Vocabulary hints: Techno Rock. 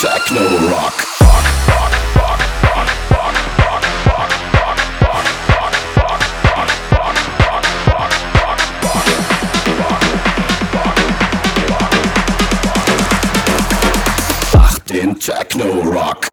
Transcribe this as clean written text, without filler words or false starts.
Techno Rock. Techno Rock.